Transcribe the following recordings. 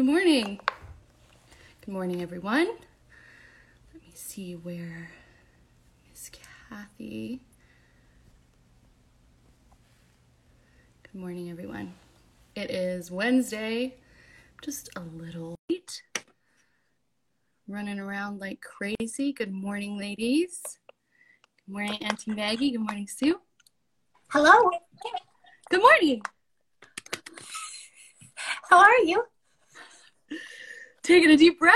Good morning. Good morning, everyone. Let me see where Miss Kathy. Good morning, everyone. It is Wednesday. Just a little late. Running around like crazy. Good morning, ladies. Good morning, Auntie Maggie. Good morning, Sue. Hello. Good morning. How are you? Taking a deep breath.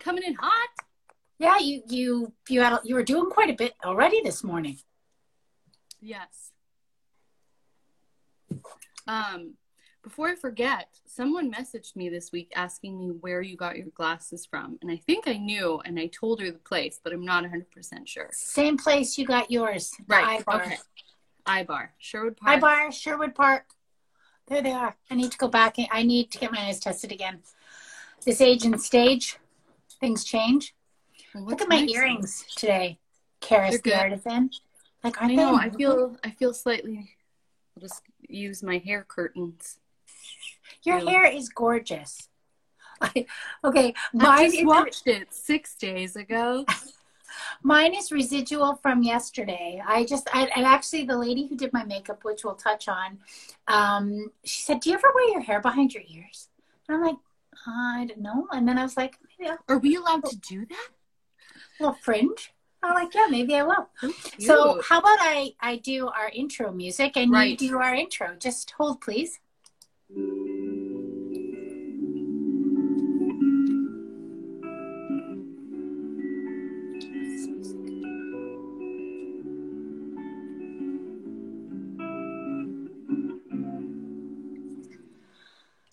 Coming in hot. Yeah, you were doing quite a bit already this morning. Yes. Before I forget, someone messaged me this week asking me where you got your glasses from. And I think I knew, and I told her the place, but I'm not 100% sure. Same place you got yours. Right. I-bar. Okay. I-bar. Sherwood Park. I-bar, Sherwood Park. There they are. I need to go back. I need to get my eyes tested again. This age and stage, things change. Look at my earrings today, Karis the Artisan. Like, I know. I feel slightly... I'll just use my hair curtains. Your hair is gorgeous. Okay. I just watched it 6 days ago. Mine is residual from yesterday. And actually the lady who did my makeup, which we'll touch on, she said, do you ever wear your hair behind your ears? And I'm like, I don't know. And then I was like, yeah. Are we allowed to do that? A little fringe. I'm like, yeah, maybe I will. So how about I do our intro music and you do our intro. Just hold, please.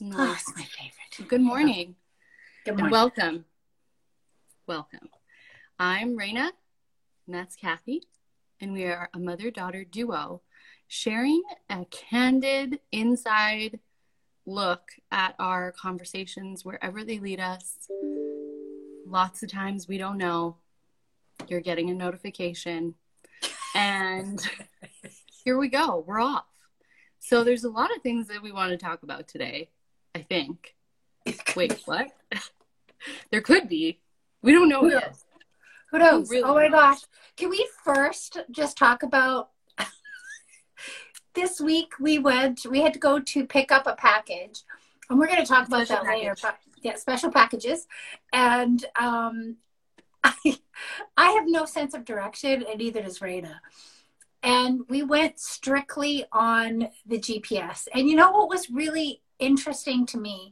Nice. Oh, it's my favorite. Good morning. Good morning. And welcome. Welcome. I'm Raina. And that's Kathy, and we are a mother-daughter duo sharing a candid inside look at our conversations wherever they lead us. Lots of times we don't know. You're getting a notification, and here we go. We're off. So there's a lot of things that we want to talk about today, I think. Wait, what? There could be. We don't know yet. Who knows? Really oh my knows. Gosh. Can we first just talk about this week we had to go to pick up a package, and we're going to talk about that later. Yeah, special packages. And I have no sense of direction, and neither does Raina. And we went strictly on the GPS. And you know what was really interesting to me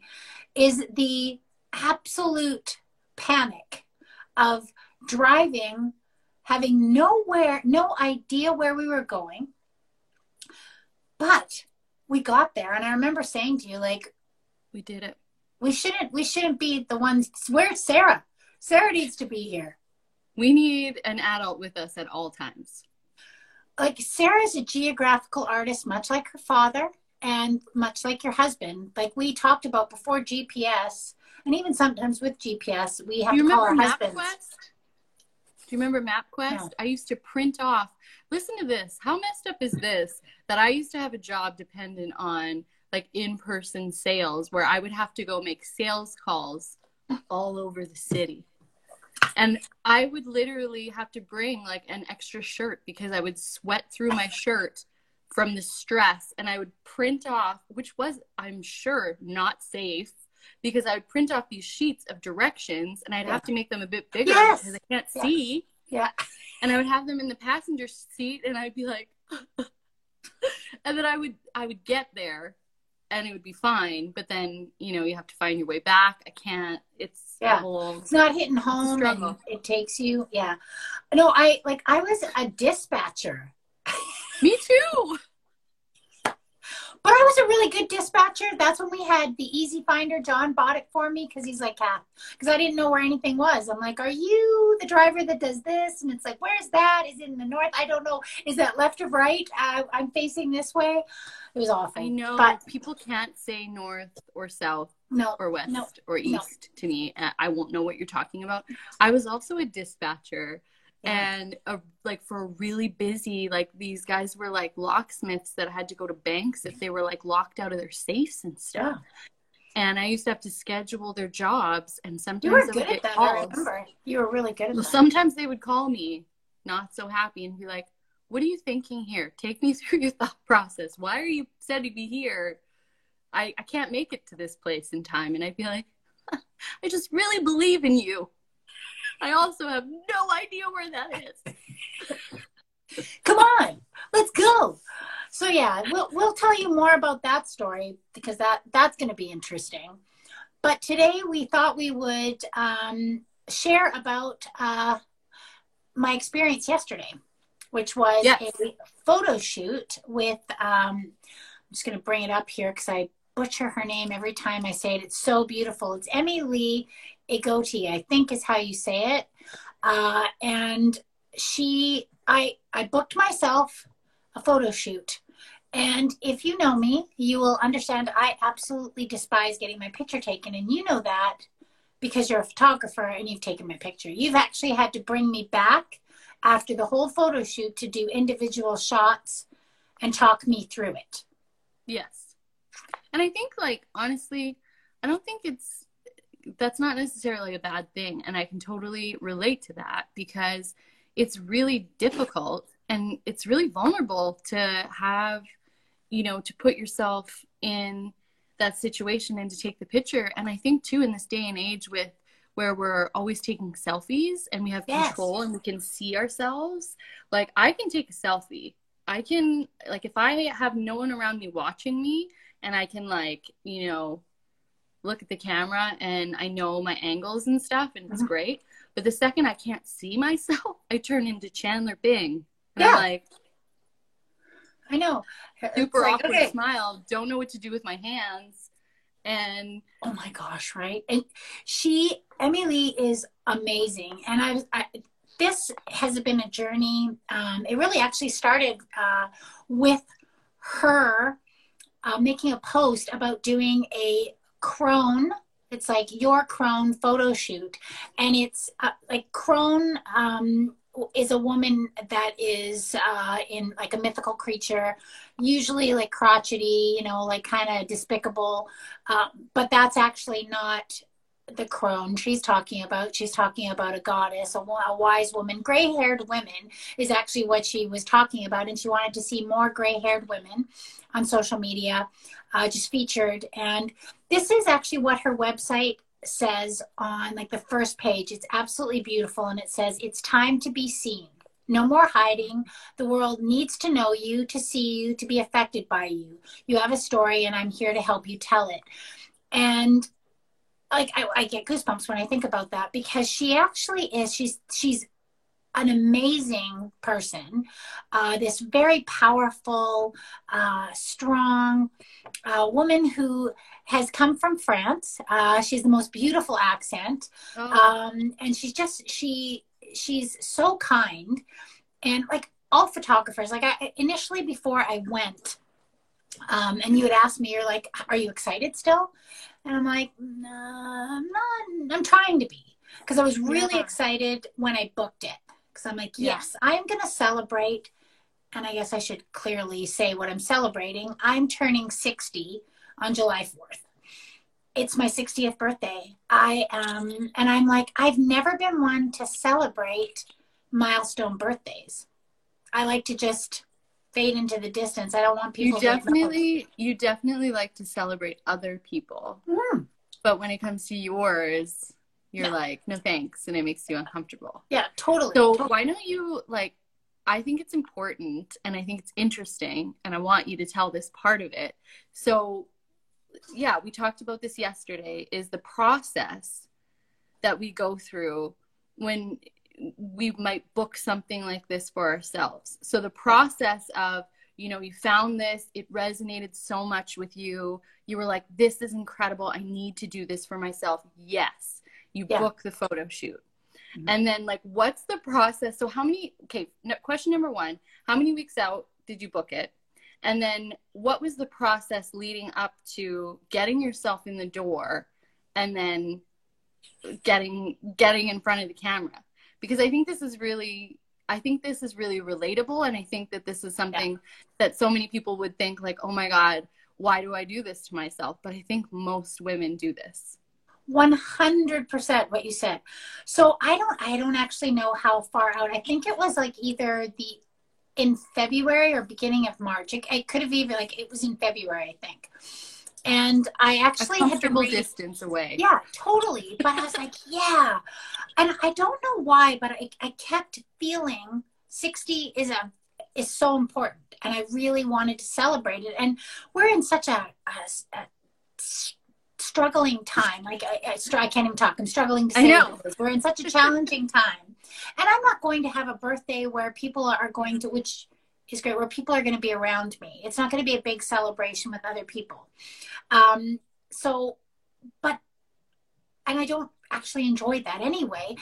is the absolute panic of driving, having no idea where we were going, but we got there. And I remember saying to you, like, we did it. We shouldn't be the ones. Where's Sarah? Sarah needs to be here. We need an adult with us at all times. Like, Sarah's a geographical artist, much like her father and much like your husband. Like we talked about before GPS, and even sometimes with GPS, we have to call our husbands. Do you remember MapQuest? No. I used to print off. Listen to this. How messed up is this? That I used to have a job dependent on like in-person sales, where I would have to go make sales calls all over the city. And I would literally have to bring like an extra shirt because I would sweat through my shirt from the stress. And I would print off, which was, I'm sure, not safe, because I would print off these sheets of directions, and I'd have to make them a bit bigger because I can't see. Yeah. And I would have them in the passenger seat, and I'd be like, and then I would get there and it would be fine. But then, you know, you have to find your way back. I can't, it's a whole, it's not hitting home. Struggle. It takes you. Yeah. No, I was a dispatcher. Me too. But I was a really good dispatcher. That's when we had the Easy Finder. John bought it for me because he's like, because I didn't know where anything was. I'm like, are you the driver that does this? And it's like, where's that? Is it in the north? I don't know. Is that left or right? I'm facing this way. It was awful. I know. But people can't say north or south or west or east to me. I won't know what you're talking about. I was also a dispatcher. And for a really busy, like, these guys were like locksmiths that had to go to banks if they were like locked out of their safes and stuff. And I used to have to schedule their jobs. And sometimes you were really good at that. Sometimes they would call me not so happy and be like, what are you thinking here? Take me through your thought process. Why are you said to be here? I can't make it to this place in time. And I'd be like, I just really believe in you. I also have no idea where that is. Come on, let's go. So yeah, we'll tell you more about that story because that's going to be interesting. But today we thought we would share about my experience yesterday, which was a photo shoot with, I'm just going to bring it up here because I butcher her name every time I say it. It's so beautiful. It's Emmy Lee Egoti, I think is how you say it. And I booked myself a photo shoot. And if you know me, you will understand I absolutely despise getting my picture taken. And you know that because you're a photographer and you've taken my picture. You've actually had to bring me back after the whole photo shoot to do individual shots and talk me through it. Yes. And I think, like, honestly, I don't think that's not necessarily a bad thing. And I can totally relate to that because it's really difficult and it's really vulnerable to have, you know, to put yourself in that situation and to take the picture. And I think too, in this day and age with where we're always taking selfies and we have control and we can see ourselves, like I can take a selfie. I can, like, if I have no one around me watching me and I can, like, you know, look at the camera and I know my angles and stuff and it's great. But the second I can't see myself, I turn into Chandler Bing. And I'm like, I know. Super like, awkward smile. Don't know what to do with my hands. And oh my gosh, right? And Emily is amazing. And this has been a journey. It really actually started with her making a post about doing a crone. It's like your crone photo shoot. And it's like crone is a woman that is in like a mythical creature, usually like crotchety, you know, like kind of despicable. But that's actually not the crone she's talking about. She's talking about a goddess, a wise woman. Gray-haired women is actually what she was talking about. And she wanted to see more gray-haired women on social media, just featured. And this is actually what her website says on like the first page. It's absolutely beautiful. And it says, it's time to be seen. No more hiding. The world needs to know you, to see you, to be affected by you. You have a story and I'm here to help you tell it. And like I get goosebumps when I think about that because she actually is, she's an amazing person, this very powerful, strong woman who has come from France. She has the most beautiful accent. And she's so kind. And like all photographers, like initially before I went, and you would ask me, you're like, are you excited still? And I'm like, no, I'm not. I'm trying to be, because I was really excited when I booked it. Because I'm like, yes, I'm going to celebrate. And I guess I should clearly say what I'm celebrating. I'm turning 60 on July 4th. It's my 60th birthday. And I'm like, I've never been one to celebrate milestone birthdays. I like to just fade into the distance. I don't want people you definitely like to celebrate other people. Mm. But when it comes to yours, you're like, no thanks. And it makes you uncomfortable. Yeah, totally. So why don't you, like, I think it's important and I think it's interesting and I want you to tell this part of it. So yeah, we talked about this yesterday, is the process that we go through when we might book something like this for ourselves. So the process of, you know, you found this, it resonated so much with you. You were like, this is incredible. I need to do this for myself. Yes. You book the photo shoot. Mm-hmm. And then, like, what's the process? So question number one, how many weeks out did you book it? And then what was the process leading up to getting yourself in the door and then getting in front of the camera? Because I think this is really relatable. And I think that this is something that so many people would think, like, oh my God, why do I do this to myself? But I think most women do this. 100% what you said. So I don't actually know how far out. I think it was like either in February or beginning of March. It could have even it was in February, I think. And I actually had been distance away. Yeah, totally. But I was like, yeah. And I don't know why, but I kept feeling 60 is so important. And I really wanted to celebrate it. And we're in such a struggling time. I can't even talk. I'm struggling to say this. We're in such a challenging time. And I'm not going to have a birthday where people are going to, which is great, where people are going to be around me. It's not going to be a big celebration with other people. And I don't actually enjoy that anyway.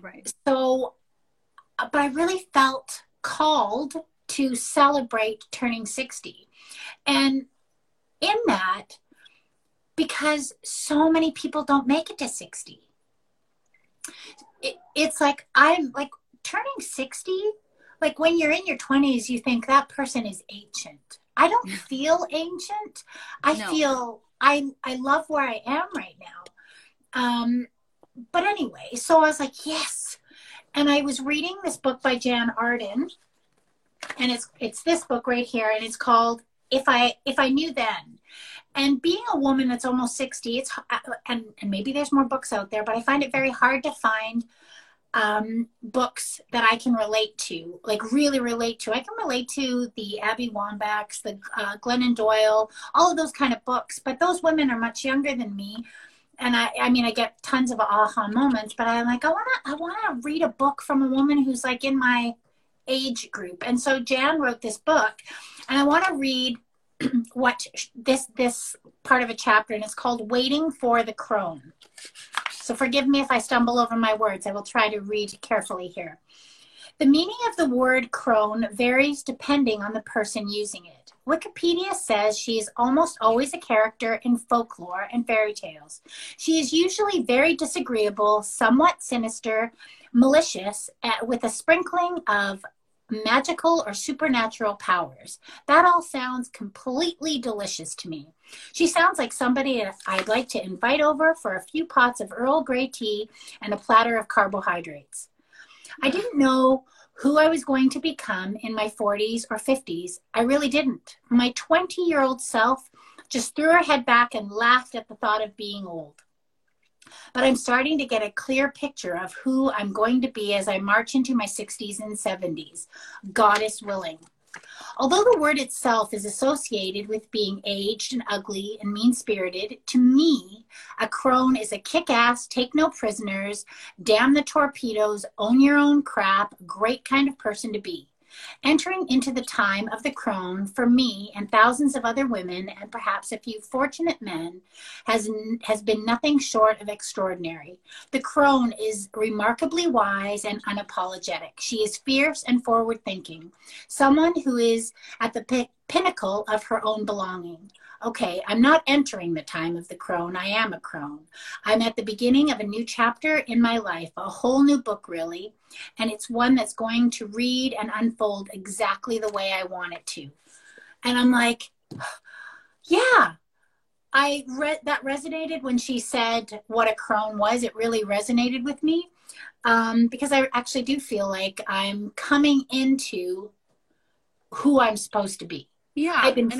Right. So, but I really felt called to celebrate turning 60. And in that, because so many people don't make it to 60. It's like, I'm like turning 60, like when you're in your 20s, you think that person is ancient. I don't feel ancient. I love where I am right now. But anyway, so I was like, yes. And I was reading this book by Jan Arden, and it's this book right here, and it's called If I Knew Then. And being a woman that's almost 60, it's and maybe there's more books out there, but I find it very hard to find books that I can relate to, like really relate to. I can relate to the Abby Wambachs, the Glennon Doyle, all of those kind of books. But those women are much younger than me. And I get tons of aha moments, but I'm like, I wanna read a book from a woman who's like in my age group. And so Jan wrote this book, and I want to read what this part of a chapter, and it's called Waiting for the Crone. So forgive me if I stumble over my words. I will try to read carefully here. The meaning of the word crone varies depending on the person using it. Wikipedia says she is almost always a character in folklore and fairy tales. She is usually very disagreeable, somewhat sinister, malicious, with a sprinkling of magical or supernatural powers. That all sounds completely delicious to me. She sounds like somebody I'd like to invite over for a few pots of Earl Grey tea and a platter of carbohydrates. I didn't know who I was going to become in my 40s or 50s. I really didn't. My 20-year-old self just threw her head back and laughed at the thought of being old. But I'm starting to get a clear picture of who I'm going to be as I march into my 60s and 70s, goddess willing. Although the word itself is associated with being aged and ugly and mean-spirited, to me, a crone is a kick-ass, take-no-prisoners, damn-the-torpedoes, own-your-own-crap, great kind of person to be. Entering into the time of the crone, for me and thousands of other women, and perhaps a few fortunate men, has been nothing short of extraordinary. The crone is remarkably wise and unapologetic. She is fierce and forward-thinking, someone who is at the pinnacle of her own belonging. Okay, I'm not entering the time of the crone. I am a crone. I'm at the beginning of a new chapter in my life, a whole new book, really, and it's one that's going to read and unfold exactly the way I want it to. And I'm like, yeah, I read that resonated when she said what a crone was. It really resonated with me because I actually do feel like I'm coming into who I'm supposed to be. Yeah, I've been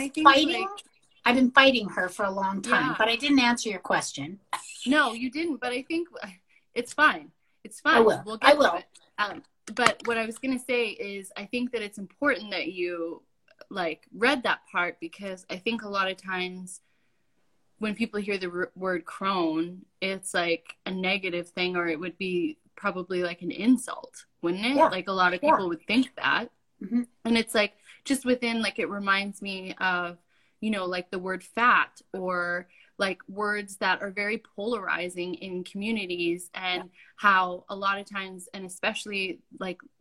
I've been fighting her for a long time, but I didn't answer your question. No, you didn't, but I think it's fine. It's fine. I will. We'll get to it. But what I was going to say is I think that it's important that you read that part, because I think a lot of times when people hear the word crone, it's like a negative thing, or it would be probably like an insult, wouldn't it? Yeah. Like a lot of people would think that. Mm-hmm. And it's like just within, it reminds me of, the word fat, or words that are very polarizing in communities, and how a lot of times, and especially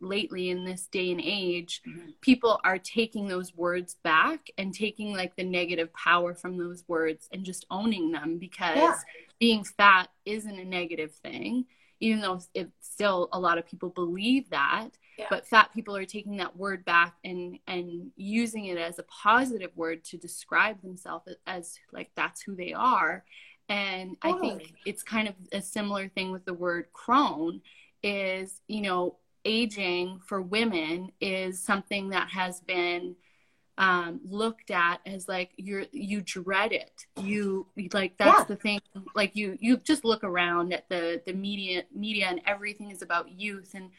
lately in this day and age, mm-hmm. people are taking those words back and taking the negative power from those words and just owning them, because being fat isn't a negative thing, even though it still a lot of people believe that. But fat people are taking that word back and using it as a positive word to describe themselves as like that's who they are. And I think it's kind of a similar thing with the word crone is, you know, aging for women is something that has been looked at as like you dread it. That's the thing. Like you just look around at the media and everything is about youth and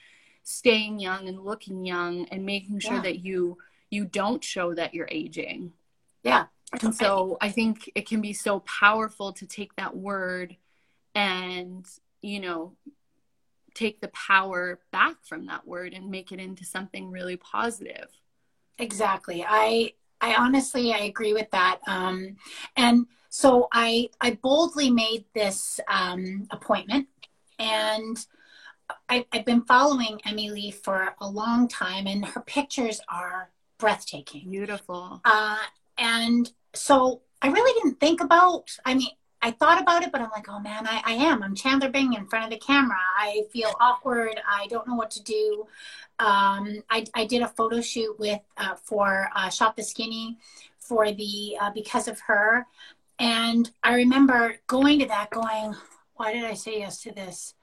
staying young and looking young and making sure that you don't show that you're aging. Yeah. And so I think it can be so powerful to take that word and, you know, take the power back from that word and make it into something really positive. Exactly. I honestly, I agree with that. And so I boldly made this appointment, and I've been following Emmy Lee for a long time, and her pictures are breathtaking. Beautiful. And so I really didn't think about, I mean, I thought about it, but I'm like, oh man, I'm Chandler Bing in front of the camera. I feel awkward. I don't know what to do. I did a photo shoot with, for Shop the Skinny for the, because of her. And I remember going to that going, why did I say yes to this?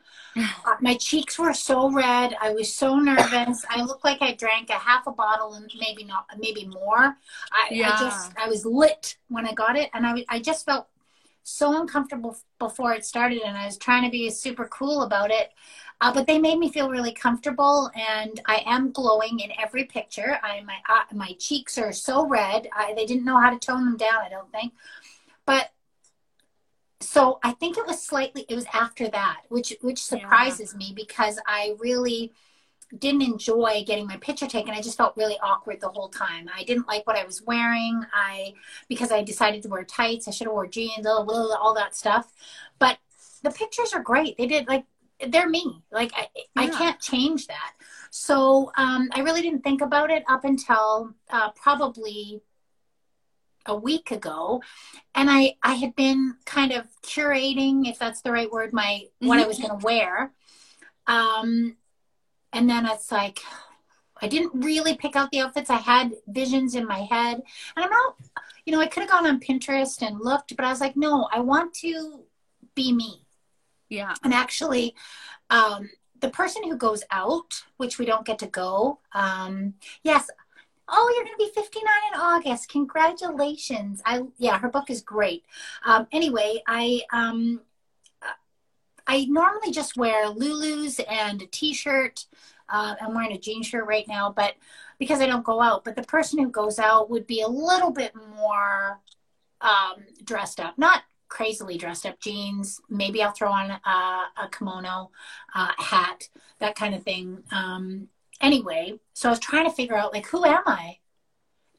My cheeks were so red. I was so nervous. I looked like I drank a half a bottle and maybe more. I was lit when I got it. And I just felt so uncomfortable before it started. And I was trying to be super cool about it. But they made me feel really comfortable. And I am glowing in every picture. My cheeks are so red. They didn't know how to tone them down, I don't think. But so I think it was after that, which surprises me, because I really didn't enjoy getting my picture taken. I just felt really awkward the whole time. I didn't like what I was wearing. Because I decided to wear tights, I should have wore jeans, blah, blah, blah, all that stuff. But the pictures are great. They did, like, they're me. Like I can't change that. So I really didn't think about it up until probably a week ago, and I had been kind of curating, if that's the right word, what I was going to wear, and then it's like I didn't really pick out the outfits. I had visions in my head, and I'm not, you know, I could have gone on Pinterest and looked, but I was like, no, I want to be me. Yeah. And actually, the person who goes out, which we don't get to go, yes. Oh, you're going to be 59 in August. Congratulations. Her book is great. Anyway, I normally just wear Lulus and a t-shirt. I'm wearing a jean shirt right now, but because I don't go out, but the person who goes out would be a little bit more dressed up, not crazily dressed up, jeans. Maybe I'll throw on a kimono, hat, that kind of thing. Anyway, so I was trying to figure out, like, who am I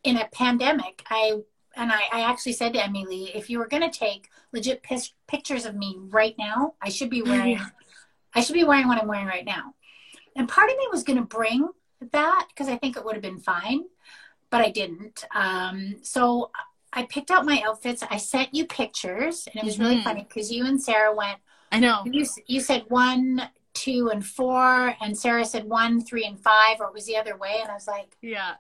in a pandemic? I actually said to Emmy Lee, if you were going to take legit pictures of me right now, I should be wearing what I'm wearing right now. And part of me was going to bring that because I think it would have been fine, but I didn't. So I picked out my outfits. I sent you pictures, and it was really funny because you and Sarah went. I know. You said 1, 2 and 4, and Sarah said 1, 3 and 5, or it was the other way. And I was like, yeah,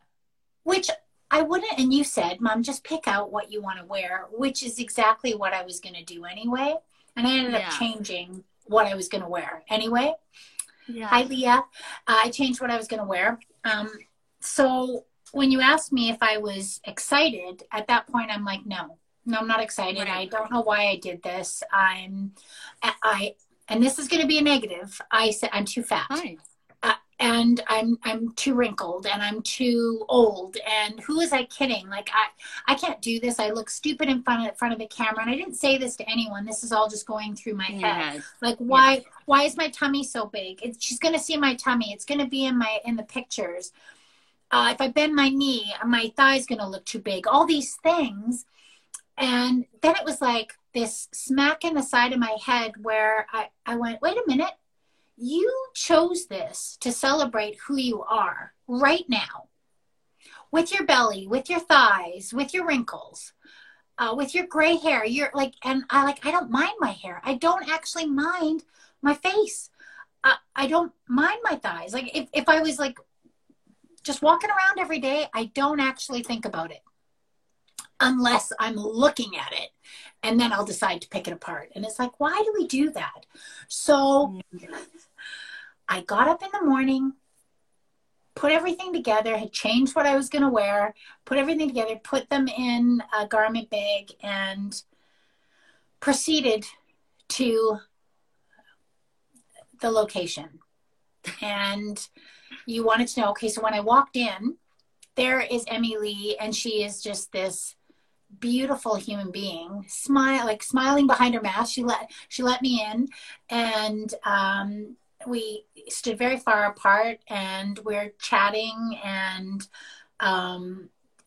which I wouldn't. And you said, Mom, just pick out what you want to wear, which is exactly what I was going to do anyway. And I ended up changing what I was going to wear anyway. Yeah. Hi, Leah. I changed what I was going to wear. So when you asked me if I was excited at that point, I'm like, no, I'm not excited. Right. I don't know why I did this. And this is going to be a negative. I said, I'm too fat. And I'm too wrinkled, and I'm too old. And who is I kidding? Like, I can't do this. I look stupid in front of the camera. And I didn't say this to anyone. This is all just going through my head. Like, why is my tummy so big? She's going to see my tummy. It's going to be in the pictures. If I bend my knee, my thigh is going to look too big. All these things. And then it was like this smack in the side of my head where I went, wait a minute, you chose this to celebrate who you are right now, with your belly, with your thighs, with your wrinkles, with your gray hair. You're like, and I don't mind my hair. I don't actually mind my face. I don't mind my thighs. Like if I was like just walking around every day, I don't actually think about it unless I'm looking at it, and then I'll decide to pick it apart. And it's like, why do we do that? So I got up in the morning, put everything together, had changed what I was going to wear, put everything together, put them in a garment bag, and proceeded to the location. And you wanted to know, okay, so when I walked in, there is Emmy Lee, and she is just this beautiful human being, smiling behind her mask. She let me in, and we stood very far apart, and we're chatting, and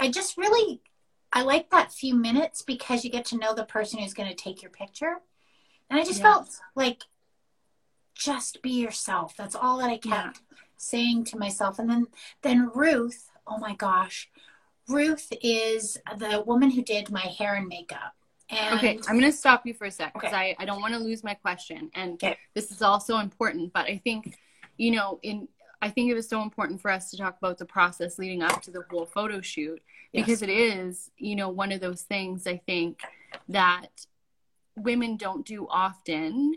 I like that few minutes because you get to know the person who's going to take your picture. And I just felt like, just be yourself. That's all that I kept saying to myself. And then Ruth, oh my gosh, Ruth is the woman who did my hair and makeup. And okay, I'm going to stop you for a sec because I don't want to lose my question. And this is also important, but I think, you know, I think it was so important for us to talk about the process leading up to the whole photo shoot, because it is, you know, one of those things I think that women don't do often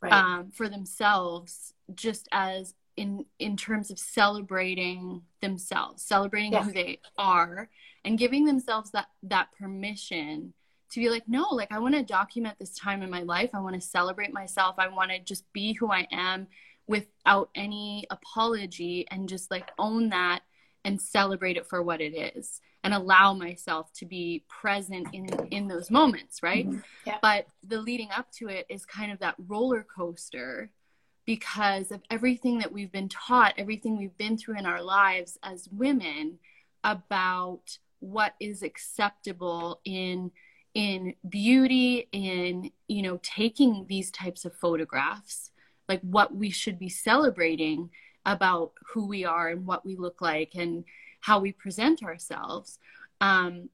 for themselves, just as in terms of celebrating themselves, celebrating who they are, and giving themselves that permission to be like, no, like I want to document this time in my life. I want to celebrate myself. I want to just be who I am without any apology, and just like own that and celebrate it for what it is, and allow myself to be present in those moments, right? Mm-hmm. Yeah. But the leading up to it is kind of that roller coaster because of everything that we've been taught, everything we've been through in our lives as women about what is acceptable in beauty, in, you know, taking these types of photographs, like what we should be celebrating about who we are and what we look like and how we present ourselves. And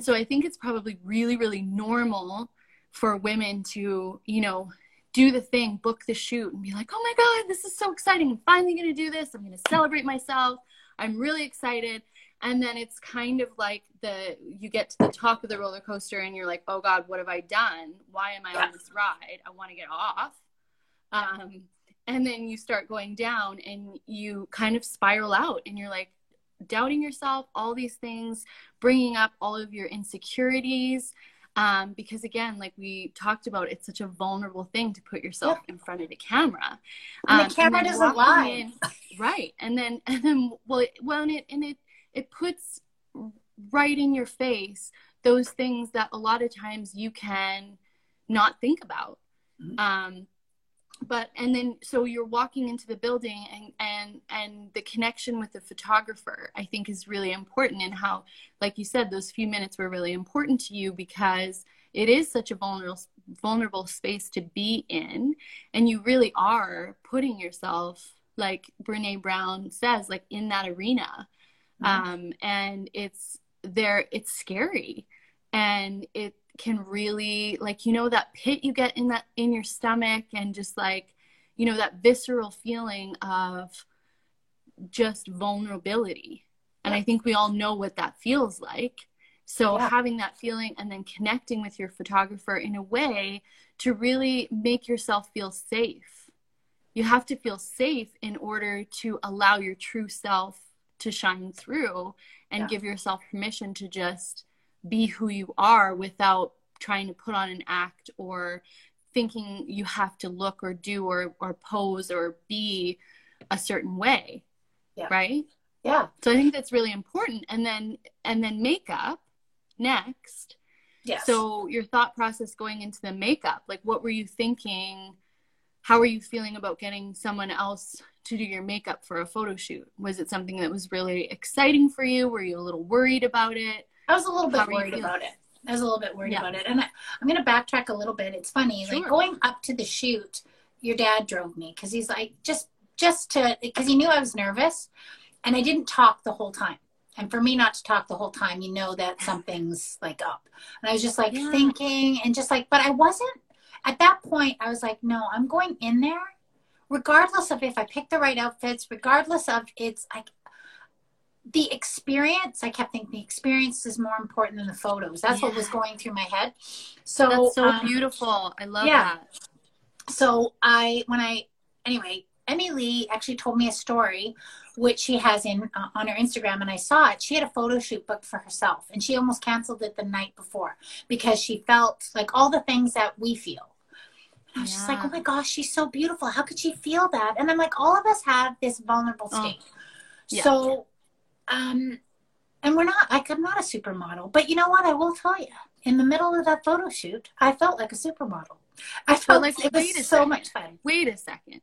so I think it's probably really, really normal for women to, you know, do the thing, book the shoot, and be like, oh my God, this is so exciting. I'm finally going to do this. I'm going to celebrate myself. I'm really excited. And then it's kind of like you get to the top of the roller coaster and you're like, oh God, what have I done? Why am I on this ride? I want to get off. And then you start going down and you kind of spiral out and you're like doubting yourself, all these things, bringing up all of your insecurities. Because again, like we talked about, it's such a vulnerable thing to put yourself in front of the camera. And the camera doesn't lie. Right. And it puts right in your face those things that a lot of times you can not think about. Mm-hmm. So you're walking into the building and the connection with the photographer, I think, is really important, and how, like you said, those few minutes were really important to you because it is such a vulnerable space to be in, and you really are putting yourself, like Brené Brown says, like in that arena. Mm-hmm. And it's there, it's scary, and it can really, like, you know, that pit you get in your stomach, and just like, you know, that visceral feeling of just vulnerability. And I think we all know what that feels like. So having that feeling and then connecting with your photographer in a way to really make yourself feel safe. You have to feel safe in order to allow your true self to shine through and give yourself permission to just be who you are without trying to put on an act or thinking you have to look or do or pose or be a certain way. Yeah. Right? Yeah. So I think that's really important. And then makeup next. Yes. So your thought process going into the makeup, like what were you thinking? How were you feeling about getting someone else to do your makeup for a photo shoot? Was it something that was really exciting for you? Were you a little worried about it? I was a little bit worried about it. And I'm going to backtrack a little bit. It's funny, like going up to the shoot, your dad drove me because he's like, because he knew I was nervous, and I didn't talk the whole time. And for me not to talk the whole time, you know that something's like up. And I was just like thinking and just like, but I wasn't, at that point, I was like, no, I'm going in there regardless of if I pick the right outfits, regardless of it's like, the experience, I kept thinking the experience is more important than the photos. That's what was going through my head. So that's so beautiful. I love that. So anyway, Emmy Lee actually told me a story, which she has on her Instagram, and I saw it. She had a photo shoot booked for herself, and she almost canceled it the night before because she felt like all the things that we feel. And I was just like, oh my gosh, she's so beautiful. How could she feel that? And I'm like, all of us have this vulnerable state. Yeah. So, and we're not, like, I'm not a supermodel, but you know what? I will tell you, in the middle of that photo shoot, I felt like a supermodel. I felt like it was so much fun. Wait a second.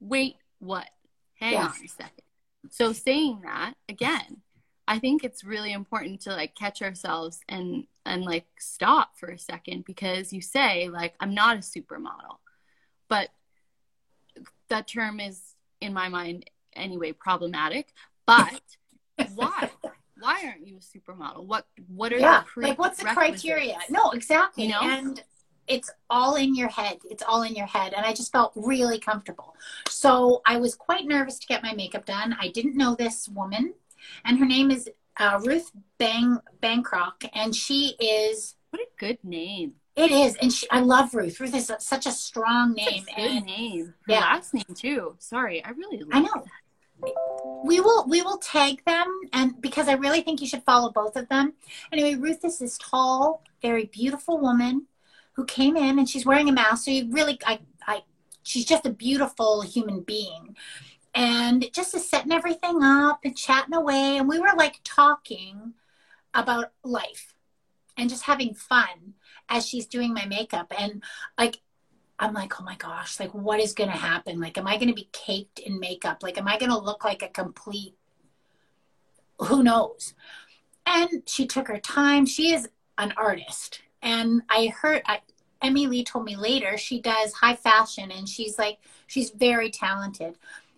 Wait, what? Hang on a second. So saying that again, I think it's really important to like catch ourselves and like stop for a second, because you say like, I'm not a supermodel, but that term is in my mind anyway, problematic, but why aren't you a supermodel? What are the prerequisites? Like, what's the criteria? No, exactly. You know? And it's all in your head. It's all in your head. And I just felt really comfortable. So I was quite nervous to get my makeup done. I didn't know this woman. And her name is Ruth Bang Bancroft. And she is... What a good name. It is. And I love Ruth. Ruth is such a strong name. It's a good name. Her last name too. Sorry. I really love that. We will tag them, and because I really think you should follow both of them. Anyway, Ruth is this tall, very beautiful woman who came in, and she's wearing a mask. So you really, she's just a beautiful human being, and just is setting everything up and chatting away. And we were like talking about life and just having fun as she's doing my makeup. And like, I'm like, oh my gosh, like what is going to happen? Like, am I going to be caked in makeup? Like, am I going to look like a complete, who knows? And she took her time. She is an artist. And I heard, Emmy Lee told me later, she does high fashion, and she's like, she's very talented.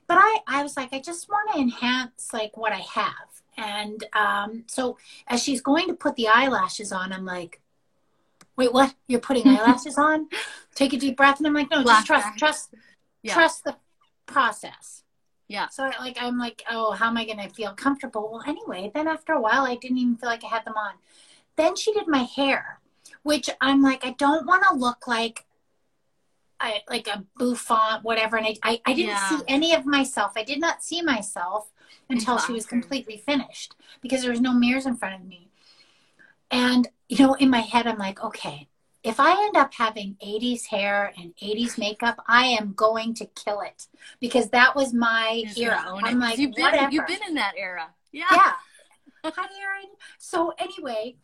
But I was like, I just want to enhance like what I have. And so as she's going to put the eyelashes on, I'm like, wait, what? You're putting eyelashes on? Take a deep breath. And I'm like, no, just trust the process. Yeah. So I'm like, oh, how am I going to feel comfortable? Well, anyway, then after a while, I didn't even feel like I had them on. Then she did my hair, which I'm like, I don't want to look like a bouffant, whatever. And I didn't see any of myself. I did not see myself until she was completely finished, because there was no mirrors in front of me. And, you know, in my head, I'm like, okay, if I end up having 80s hair and 80s makeup, I am going to kill it, because that was my era. I'm like, whatever. You've been in that era. Yeah. Yeah. Hi, Erin. So anyway,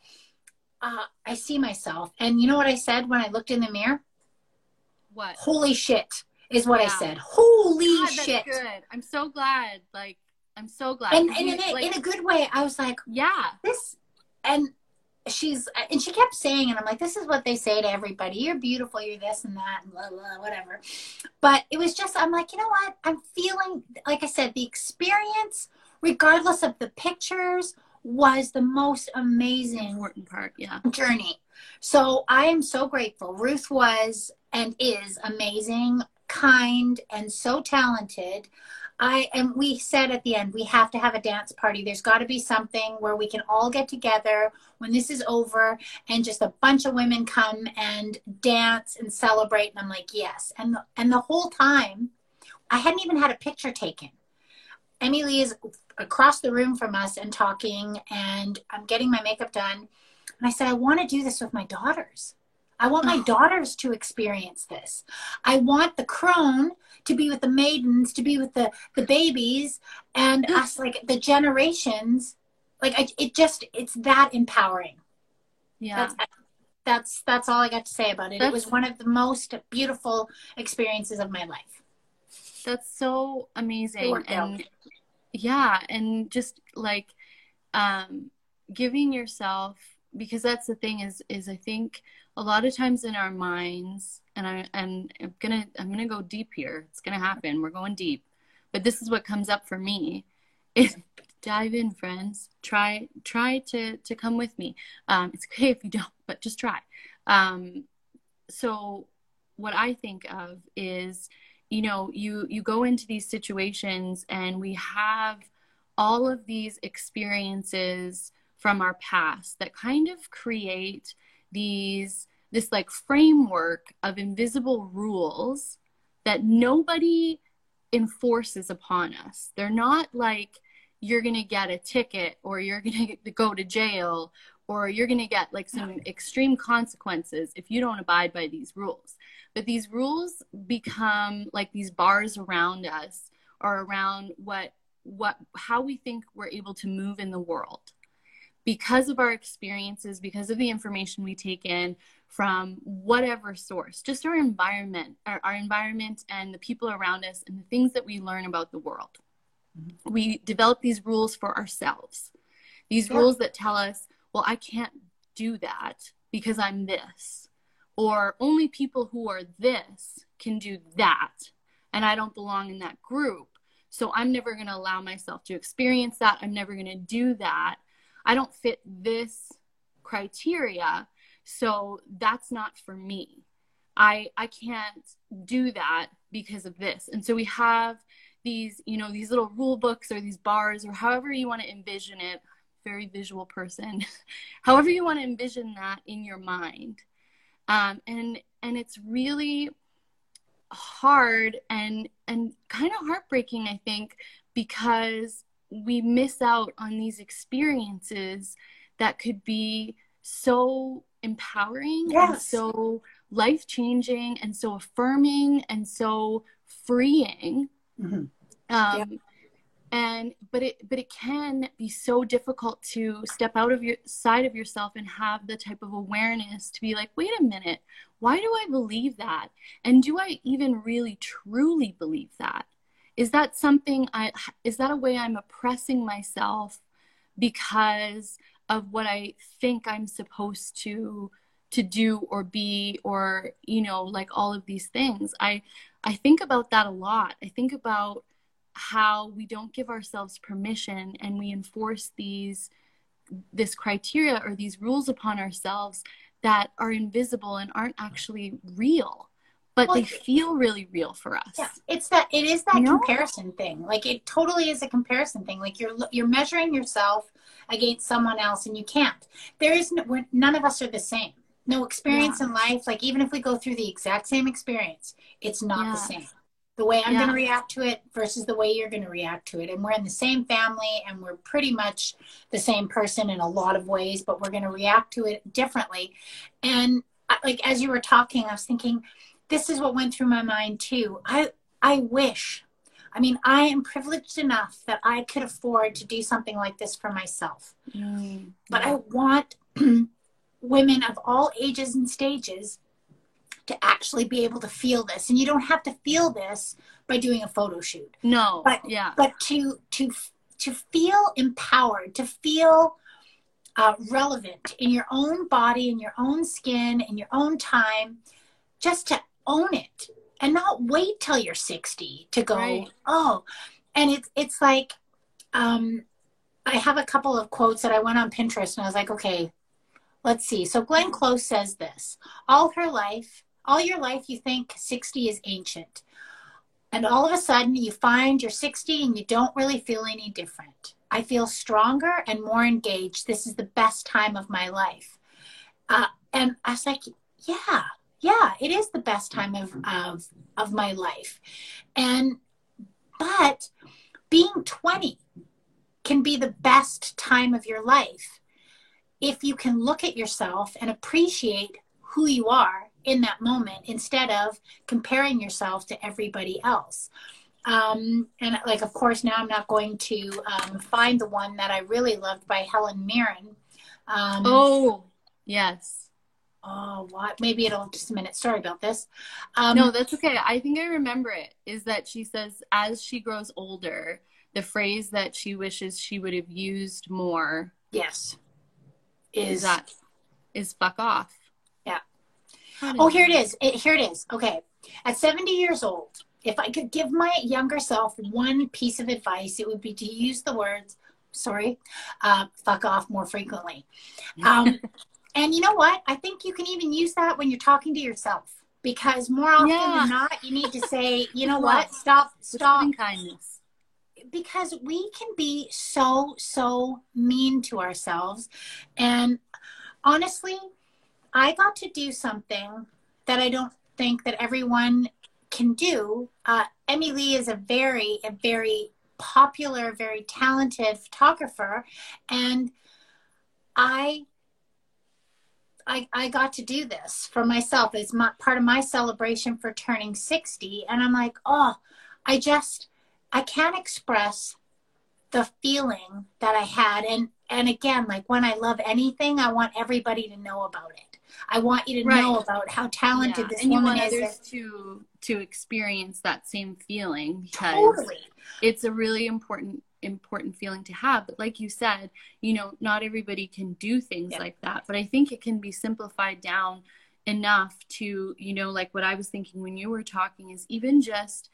I see myself. And you know what I said when I looked in the mirror? What? Holy shit is what I said. Holy shit. That's good. I'm so glad. Like, I'm so glad. And in a good way, I was like, this. And she kept saying, and I'm like, this is what they say to everybody. You're beautiful. You're this and that and blah, blah, whatever. But it was just, I'm like, you know what? I'm feeling, like I said, the experience, regardless of the pictures, was the most amazing important part, journey. So I am so grateful. Ruth was and is amazing, kind, and so talented. We said at the end, we have to have a dance party. There's got to be something where we can all get together when this is over, and just a bunch of women come and dance and celebrate. And I'm like, yes. And the whole time, I hadn't even had a picture taken. Emmy Lee is across the room from us and talking, and I'm getting my makeup done. And I said, I want to do this with my daughters. I want my daughters to experience this. I want the crone to be with the maidens, to be with the babies, and us, like the generations. Like it's that empowering. Yeah. That's all I got to say about it. It was one of the most beautiful experiences of my life. That's so amazing. And yeah. And just like, giving yourself, because that's the thing is I think a lot of times in our minds, and I'm going to go deep here. It's going to happen. We're going deep, but this is what comes up for me is dive in, friends, try to come with me. It's okay if you don't, but just try. So what I think of is, you know, you go into these situations, and we have all of these experiences from our past that kind of create this like framework of invisible rules that nobody enforces upon us. They're not like, you're going to get a ticket, or you're going to go to jail, or you're going to get like some extreme consequences if you don't abide by these rules. But these rules become like these bars around us, or around how we think we're able to move in the world. Because of our experiences, because of the information we take in from whatever source, just our environment and the people around us and the things that we learn about the world. Mm-hmm. We develop these rules for ourselves. These rules that tell us, well, I can't do that because I'm this, or only people who are this can do that, and I don't belong in that group, so I'm never going to allow myself to experience that. I'm never going to do that. I don't fit this criteria, so that's not for me. I can't do that because of this. And so we have these, you know, these little rule books or these bars, or however you want to envision it, very visual person, however you want to envision that in your mind. And it's really hard and kind of heartbreaking, I think, because we miss out on these experiences that could be so empowering, yes, and so life-changing and so affirming and so freeing. Mm-hmm. But it can be so difficult to step out of your side of yourself and have the type of awareness to be like, wait a minute, why do I believe that? And do I even really truly believe that? Is that something is that a way I'm oppressing myself because of what I think I'm supposed to do or be, or, you know, like all of these things? I think about that a lot. I think about how we don't give ourselves permission and we enforce this criteria or these rules upon ourselves that are invisible and aren't actually real. But they feel really real for us. Yeah, it is that comparison thing. Like, it totally is a comparison thing. Like, you're measuring yourself against someone else, and you can't. There is none of us are the same. No experience in life. Like, even if we go through the exact same experience, it's not the same. The way I'm going to react to it versus the way you're going to react to it. And we're in the same family, and we're pretty much the same person in a lot of ways, but we're going to react to it differently. And like, as you were talking, I was thinking, this is what went through my mind too. I am privileged enough that I could afford to do something like this for myself. Mm-hmm. But I want women of all ages and stages to actually be able to feel this. And you don't have to feel this by doing a photo shoot. No. But to feel empowered, to feel relevant in your own body, in your own skin, in your own time, just to own it and not wait till you're 60 to go, right. Oh, and it's like, I have a couple of quotes that I went on Pinterest and I was like, okay, let's see. So Glenn Close says this, all your life, you think 60 is ancient. And all of a sudden you find you're 60 and you don't really feel any different. I feel stronger and more engaged. This is the best time of my life. And I was like, yeah, it is the best time of my life. But being 20 can be the best time of your life if you can look at yourself and appreciate who you are in that moment instead of comparing yourself to everybody else. And like, of course, now I'm not going to find the one that I really loved by Helen Mirren. Oh, yes. Oh, what? Maybe it'll just a minute. Sorry about this. No, that's okay. I think I remember it, is that she says, as she grows older, the phrase that she wishes she would have used more. Yes. Is fuck off. Yeah. Oh, here it is. Here it is. Okay. At 70 years old, if I could give my younger self one piece of advice, it would be to use the words, fuck off more frequently. And you know what? I think you can even use that when you're talking to yourself, because more often than not, you need to say, you know what? Stop. Kindness. because we can be so mean to ourselves. And honestly, I got to do something that I don't think that everyone can do. Emmy Lee is a very popular, very talented photographer, and I got to do this for myself. It's my, part of my celebration for turning 60. And I'm like, oh, I can't express the feeling that I had. And again, like when I love anything, I want everybody to know about it. I want you to know about how talented this and woman is. And you want others to experience that same feeling. Because it's a really important feeling to have. But like you said, you know, not everybody can do things like that. But I think it can be simplified down enough to, you know, like what I was thinking when you were talking is even just,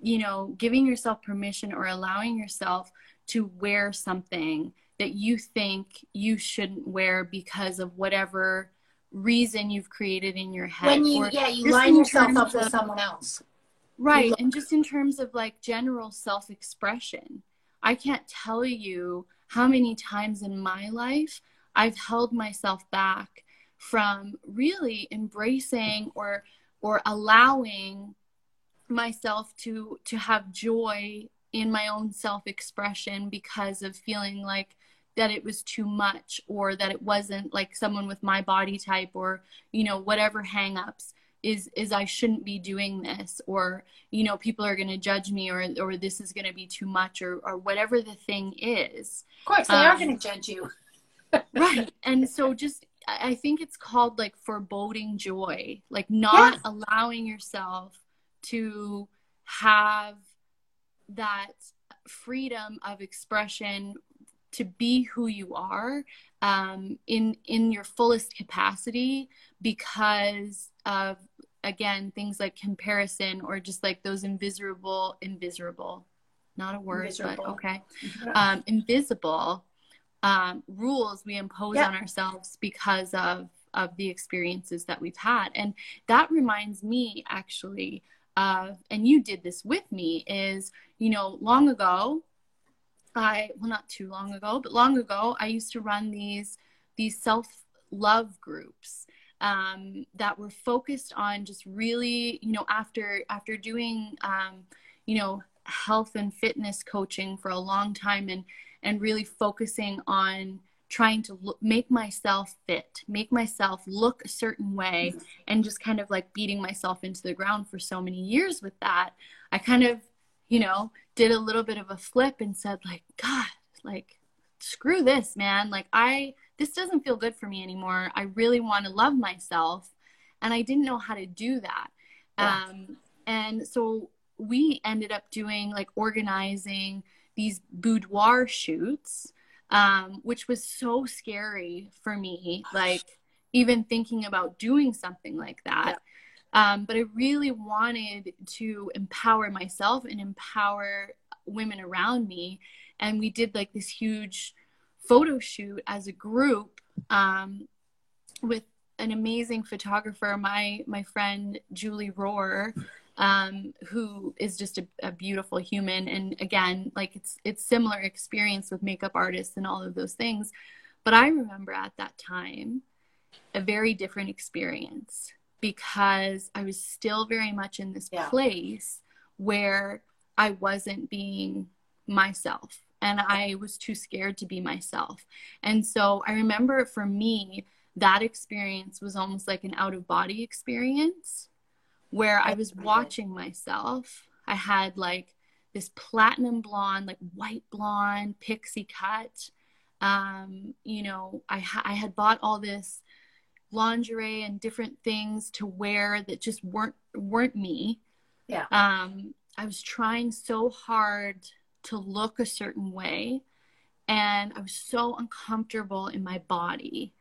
you know, giving yourself permission or allowing yourself to wear something that you think you shouldn't wear because of whatever reason you've created in your head. When you, you line yourself up with someone else. Right. And just in terms of like general self-expression, I can't tell you how many times in my life I've held myself back from really embracing or allowing myself to have joy in my own self-expression because of feeling like that it was too much or that it wasn't like someone with my body type or, you know, whatever hang-ups. Is I shouldn't be doing this, or, you know, people are going to judge me, or this is going to be too much, or whatever the thing is. Of course, they are going to judge you. Right. And so just, I think it's called like foreboding joy, like not allowing yourself to have that freedom of expression to be who you are in your fullest capacity because of, again, things like comparison or just like those invisible rules we impose on ourselves because of the experiences that we've had. And that reminds me actually of, and you did this with me, is, you know, long ago, long ago, I used to run these self-love groups that were focused on just really, you know, after doing, you know, health and fitness coaching for a long time and really focusing on trying to make myself fit, make myself look a certain way, and just kind of like beating myself into the ground for so many years with that, I kind of, you know, did a little bit of a flip and said like, God, like, screw this, man. Like this doesn't feel good for me anymore. I really want to love myself. And I didn't know how to do that. Yeah. And so we ended up doing like organizing these boudoir shoots, which was so scary for me. Like even thinking about doing something like that. Yeah. But I really wanted to empower myself and empower women around me. And we did like this huge photo shoot as a group with an amazing photographer, my friend Julie Rohrer, who is just a beautiful human. And again, like it's similar experience with makeup artists and all of those things. But I remember at that time, a very different experience, because I was still very much in this place where I wasn't being myself and I was too scared to be myself. And so I remember for me, that experience was almost like an out of body experience where I was watching myself. I had like this platinum blonde, like white blonde, pixie cut. You know, I had bought all this lingerie and different things to wear that just weren't me. Yeah. I was trying so hard to look a certain way and I was so uncomfortable in my body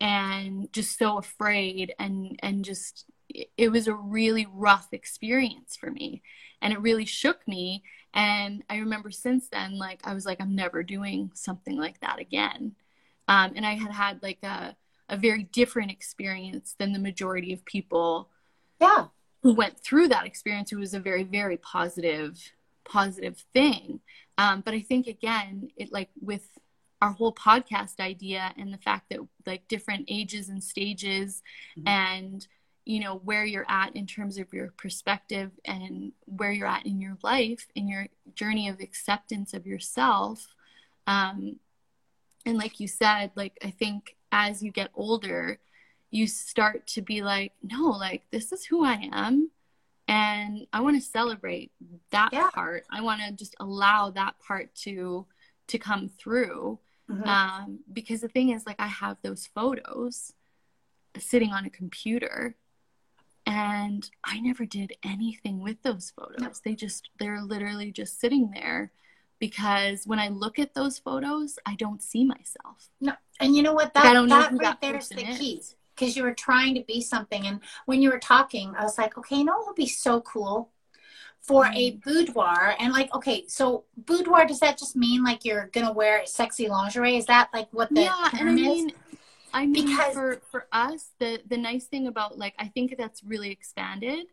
and just so afraid and just, it was a really rough experience for me and it really shook me. And I remember since then, like, I was like, I'm never doing something like that again. And I had like a very different experience than the majority of people who went through that experience. It was a very, very positive positive thing. But I think, again, it, like with our whole podcast idea and the fact that like different ages and stages mm-hmm. and, you know, where you're at in terms of your perspective and where you're at in your life, in your journey of acceptance of yourself. And like you said, like, I think as you get older, you start to be like, no, like, this is who I am. And I want to celebrate that part. I want to just allow that part to come through. Mm-hmm. Because the thing is, like, I have those photos sitting on a computer and I never did anything with those photos. No. They're literally just sitting there because when I look at those photos, I don't see myself. No. And you know what? That right there is the key. Because you were trying to be something. And when you were talking, I was like, okay, you know what would be so cool for a boudoir? And like, okay, so boudoir, does that just mean like you're going to wear sexy lingerie? Is that like what the term is? I mean, because for us, the nice thing about, like, I think that's really expanded.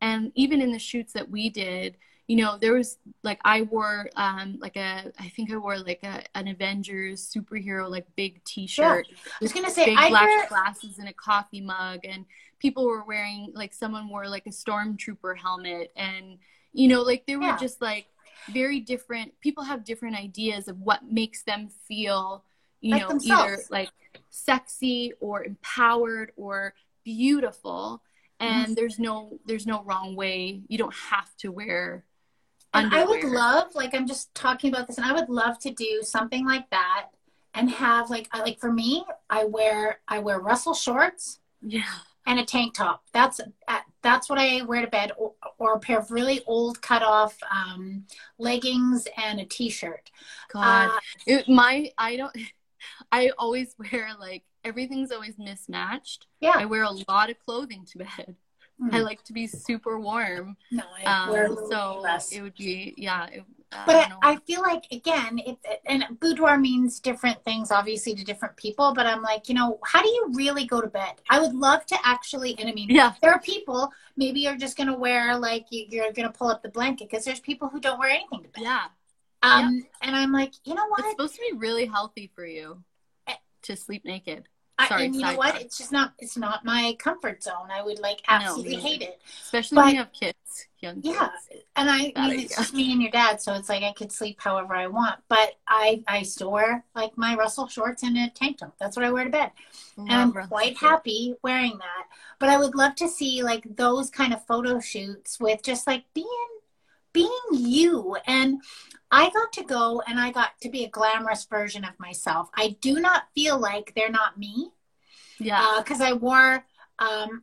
And even in the shoots that we did, you know, there was like, I wore an Avengers superhero, like big t-shirt. Yeah. I was going to say, glasses and a coffee mug, and people were wearing, like, someone wore like a stormtrooper helmet, and, you know, like, they were just like very different. People have different ideas of what makes them feel, you like know, themselves. Either like sexy or empowered or beautiful. And mm-hmm. there's no wrong way. You don't have to wear underwear. And I would love, like, I'm just talking about this, and I would love to do something like that and have, like, for me, I wear Russell shorts and a tank top. That's what I wear to bed, or a pair of really old cut-off leggings and a T-shirt. God, I always wear, like, everything's always mismatched. Yeah. I wear a lot of clothing to bed. I like to be super warm. No, I wear so less. It would be, but I feel like, again, and boudoir means different things, obviously, to different people. But I'm like, you know, how do you really go to bed? I would love to actually, and I mean, there are people, maybe you're just going to wear, like, you're going to pull up the blanket, because there's people who don't wear anything to bed. Yeah. And I'm like, you know what? It's supposed to be really healthy for you to sleep naked. And you know what? It's just not. It's not my comfort zone. I would absolutely hate it, especially when you have kids, young kids. Yeah, and I mean, it's just me and your dad, so it's like I could sleep however I want. But I still wear, like, my Russell shorts and a tank top. That's what I wear to bed, and I'm quite happy wearing that. But I would love to see, like, those kind of photo shoots with just, like, being you. And I got to go and I got to be a glamorous version of myself. I do not feel like they're not me. Yeah. Because I wore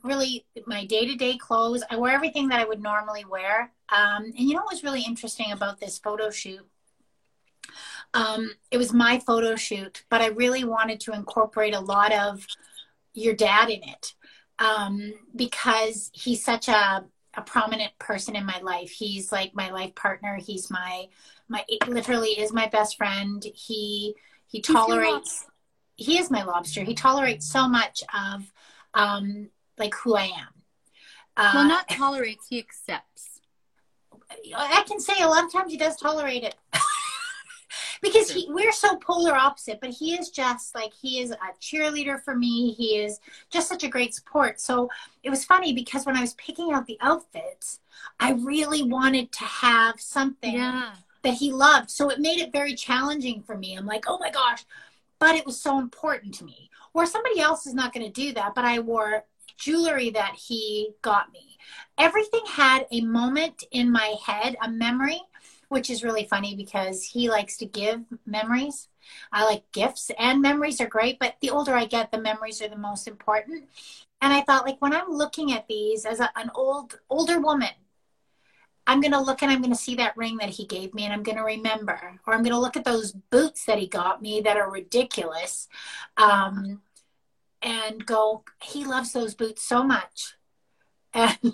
really my day-to-day clothes. I wore everything that I would normally wear. And you know what was really interesting about this photo shoot? It was my photo shoot, but I really wanted to incorporate a lot of your dad in it. Because he's such a prominent person in my life. He's like my life partner. He's literally is my best friend. He is my lobster. He tolerates so much of like who I am. Well, not tolerates, he accepts. I can say a lot of times he does tolerate it because we're so polar opposite, but he is just like, he is a cheerleader for me. He is just such a great support. So it was funny because when I was picking out the outfits, I really wanted to have something that he loved. So it made it very challenging for me. I'm like, oh my gosh, but it was so important to me. Or somebody else is not going to do that, but I wore jewelry that he got me. Everything had a moment in my head, a memory, which is really funny because he likes to give memories. I like gifts, and memories are great, but the older I get, the memories are the most important. And I thought, like, when I'm looking at these as an older woman, I'm going to look and I'm going to see that ring that he gave me and I'm going to remember, or I'm going to look at those boots that he got me that are ridiculous and go, he loves those boots so much. And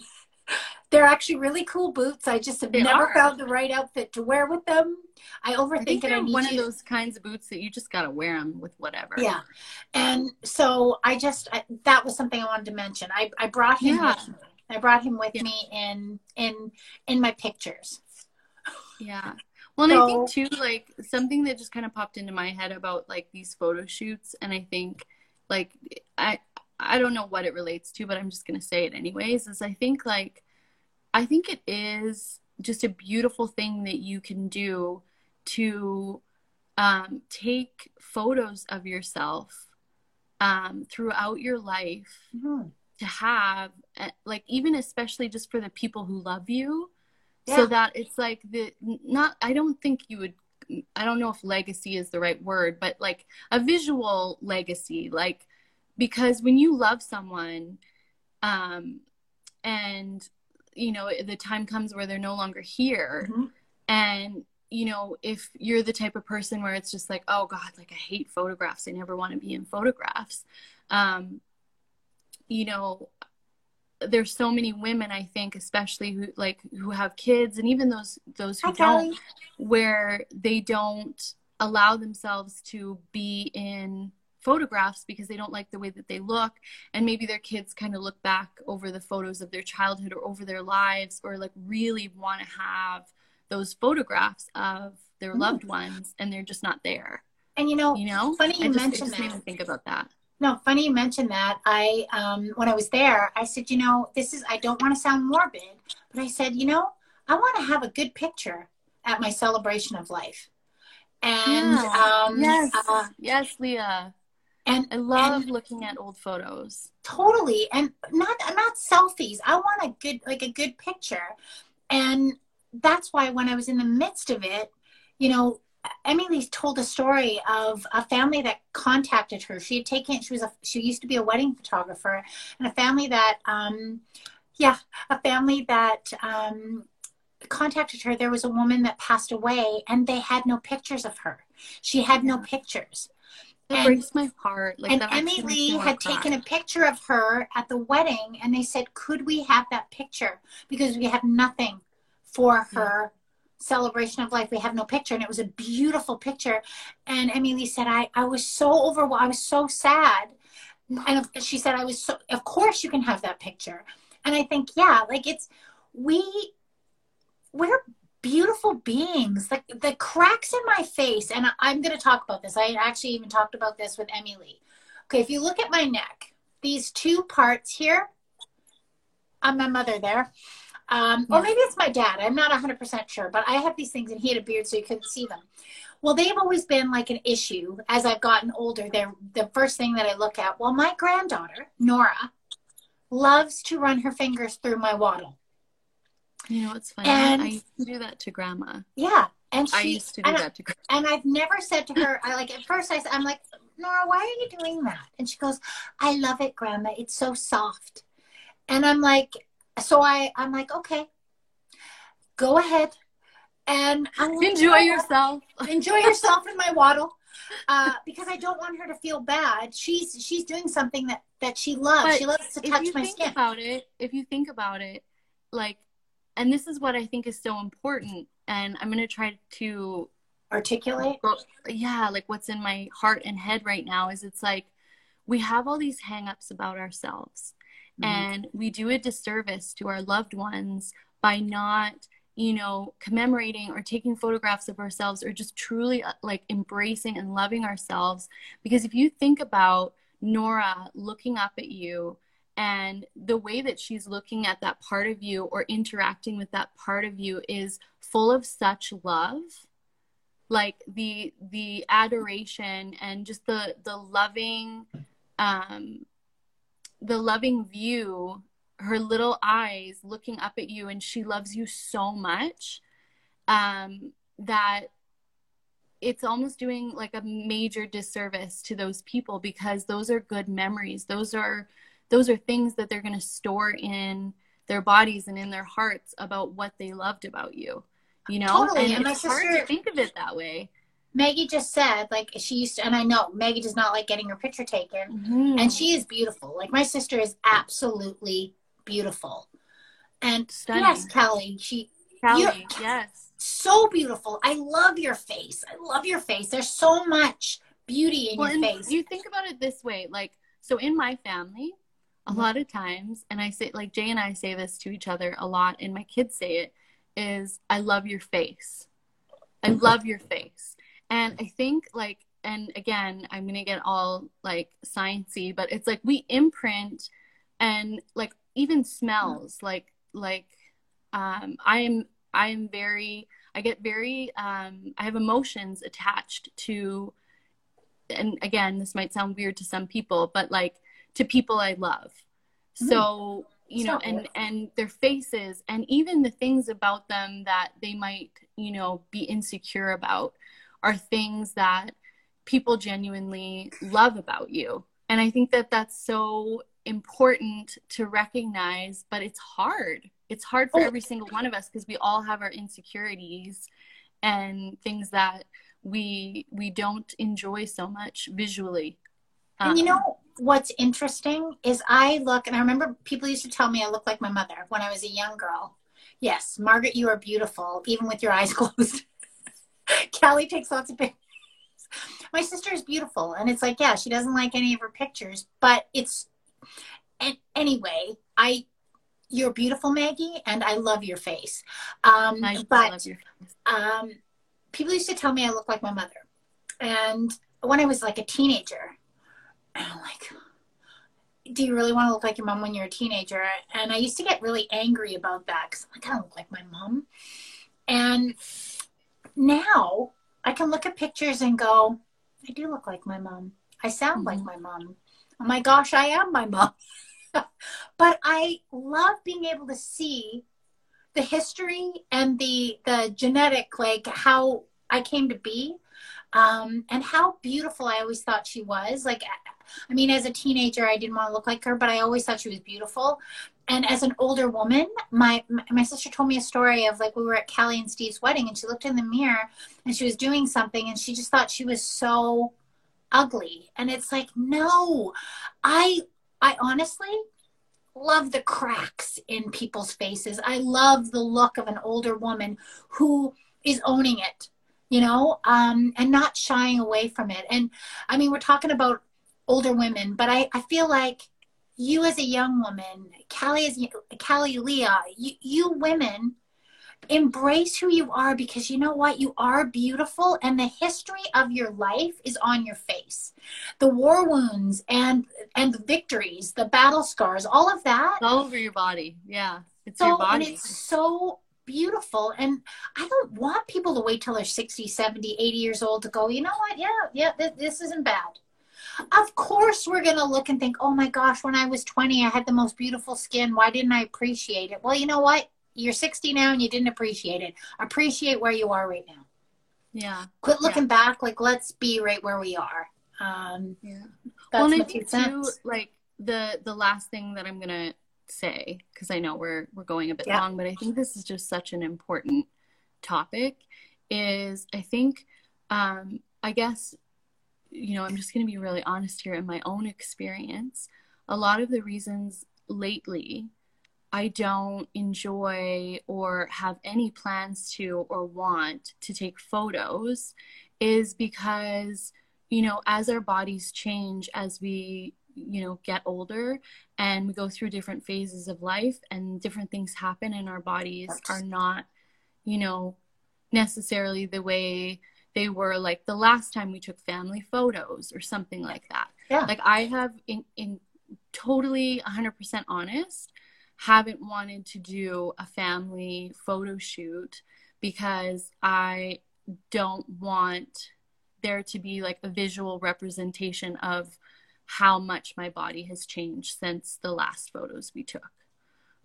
they're actually really cool boots. I just have never found the right outfit to wear with them. I overthink it. I need one of those kinds of boots that you just got to wear them with whatever. Yeah. And so that was something I wanted to mention. I brought him with me in my pictures. Yeah. Well, and so, I think too, like something that just kind of popped into my head about like these photo shoots. And I think like, I don't know what it relates to, but I'm just going to say it anyways, is I think like, I think it is just a beautiful thing that you can do to take photos of yourself throughout your life mm-hmm. to have like, even especially just for the people who love you. Yeah. So that it's like the, not, I don't think you would, I don't know if legacy is the right word, but like a visual legacy, like, because when you love someone and, you know, the time comes where they're no longer here. Mm-hmm. And, you know, if you're the type of person where it's just like, oh God, like I hate photographs. I never want to be in photographs. You know, there's so many women, I think, especially who like who have kids, and even those who don't, where they don't allow themselves to be in photographs because they don't like the way that they look. And maybe their kids kind of look back over the photos of their childhood or over their lives, or like really want to have those photographs of their loved ones, and they're just not there. And you know, funny you mentioned that. I didn't think about that. No, funny you mentioned that. I, when I was there, I said, you know, this is, I don't want to sound morbid, but I said, you know, I want to have a good picture at my celebration of life. And, yeah. Yes, Leah. And I love looking at old photos. Totally. And not selfies. I want a good picture. And that's why when I was in the midst of it, you know, Emmy Lee told a story of a family that contacted her. She had taken, she used to be a wedding photographer, and a family that contacted her. There was a woman that passed away, and they had no pictures of her. She had no pictures. It breaks my heart. Like, and Emmy Lee had taken a picture of her at the wedding, and they said, could we have that picture? Because we have nothing for her. Yeah. Celebration of life, we have no picture. And it was a beautiful picture. And Emmy Lee said, I was so overwhelmed, I was so sad. And she said, of course you can have that picture. And I think, yeah, like it's, we're beautiful beings. Like the cracks in my face, and I'm going to talk about this. I actually even talked about this with Emmy Lee. Okay, if you look at my neck, these two parts here, I'm my mother there. Or maybe it's my dad. I'm not 100% sure, but I have these things, and he had a beard, so you couldn't see them. Well, they've always been like an issue as I've gotten older. They're the first thing that I look at. Well, my granddaughter, Nora, loves to run her fingers through my waddle. You know, it's funny. And I used to do that to Grandma. Yeah. And she, I used to do that to Grandma. And I've never said to her, I'm like, Nora, why are you doing that? And she goes, I love it, Grandma. It's so soft. And I'm like, I'm like, okay, go ahead. And I'm like, enjoy yourself. Enjoy yourself in my waddle. Because I don't want her to feel bad. She's doing something that she loves. But she loves to touch my skin. If you think about it, like, and this is what I think is so important. And I'm going to try to articulate. Yeah. Like what's in my heart and head right now is it's like, we have all these hang-ups about ourselves. And we do a disservice to our loved ones by not, you know, commemorating or taking photographs of ourselves, or just truly like embracing and loving ourselves. Because if you think about Nora looking up at you, and the way that she's looking at that part of you or interacting with that part of you is full of such love, like the adoration and just the loving, the loving view, her little eyes looking up at you, and she loves you so much that it's almost doing like a major disservice to those people, because those are good memories. Those are things that they're going to store in their bodies and in their hearts about what they loved about you, you know? Totally. And it's hard to think of it that way. Maggie just said, like, she used to, and I know Maggie does not like getting her picture taken, and she is beautiful. Like, my sister is absolutely beautiful. And stunning. Yes, Kelly, yes. So beautiful. I love your face. There's so much beauty in your face. You think about it this way, like, so in my family, a lot of times, and I say, like, Jay and I say this to each other a lot, and my kids say it, is I love your face. I love your face. And I think like, and again, I'm going to get all like sciencey, but it's like we imprint and like even smells, I have emotions attached to, and again, this might sound weird to some people, but like to people I love. Mm-hmm. So, you know, and their faces and even the things about them that they might, you know, be insecure about are things that people genuinely love about you. And I think that that's so important to recognize, but it's hard. It's hard for every single one of us because we all have our insecurities and things that we don't enjoy so much visually. And you know what's interesting is I look, and I remember people used to tell me I look like my mother when I was a young girl. Yes, Margaret, you are beautiful, even with your eyes closed. Callie takes lots of pictures. My sister is beautiful. And it's like, yeah, she doesn't like any of her pictures, but it's, and anyway, you're beautiful, Maggie, and I love your face. People used to tell me I look like my mother. And when I was like a teenager, I'm like, do you really want to look like your mom when you're a teenager? And I used to get really angry about that because I'm like, I don't look like my mom. And now I can look at pictures and go, I do look like my mom. I sound mm-hmm. like my mom. Oh my gosh, I am my mom. But I love being able to see the history and the genetic, like how I came to be, and how beautiful I always thought she was. Like, I mean, as a teenager, I didn't want to look like her, but I always thought she was beautiful. And as an older woman, my sister told me a story of like, we were at Callie and Steve's wedding and she looked in the mirror and she was doing something and she just thought she was so ugly. And it's like, no, I honestly love the cracks in people's faces. I love the look of an older woman who is owning it, you know, and not shying away from it. And I mean, we're talking about older women, but I feel like you as a young woman, Callie, Leah, you women embrace who you are, because you know what, you are beautiful, and the history of your life is on your face. The war wounds and the victories, the battle scars, all of that, all over your body. Yeah, it's so, your body, and it's so beautiful. And I don't want people to wait till they're 60, 70, 80 years old to go, you know what, yeah, this isn't bad. Of course we're gonna look and think, oh my gosh, when I was 20 I had the most beautiful skin, why didn't I appreciate it? Well, you know what, you're 60 now and you didn't appreciate it. Appreciate where you are right now. Yeah. Quit looking back. Like, let's be right where we are. Yeah. That's well, and I think too, like the last thing that I'm going to say, cause I know we're going a bit long, but I think this is just such an important topic, is I think, I guess, you know, I'm just going to be really honest here in my own experience. A lot of the reasons lately I don't enjoy or have any plans to or want to take photos is because, you know, as our bodies change, as we, you know, get older and we go through different phases of life and different things happen and our bodies are not, you know, necessarily the way they were like the last time we took family photos or something like that. Yeah. Like I have in totally 100% honest, haven't wanted to do a family photo shoot because I don't want there to be like a visual representation of how much my body has changed since the last photos we took,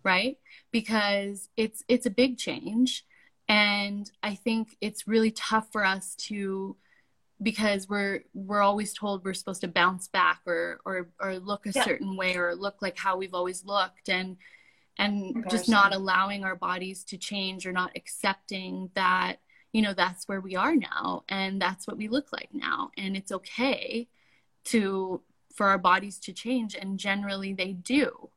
right? Because it's a big change. And I think it's really tough for us to, because we're always told we're supposed to bounce back or look a certain way or look like how we've always looked, and just not allowing our bodies to change or not accepting that, you know, that's where we are now and that's what we look like now. And it's okay for our bodies to change. And generally they do.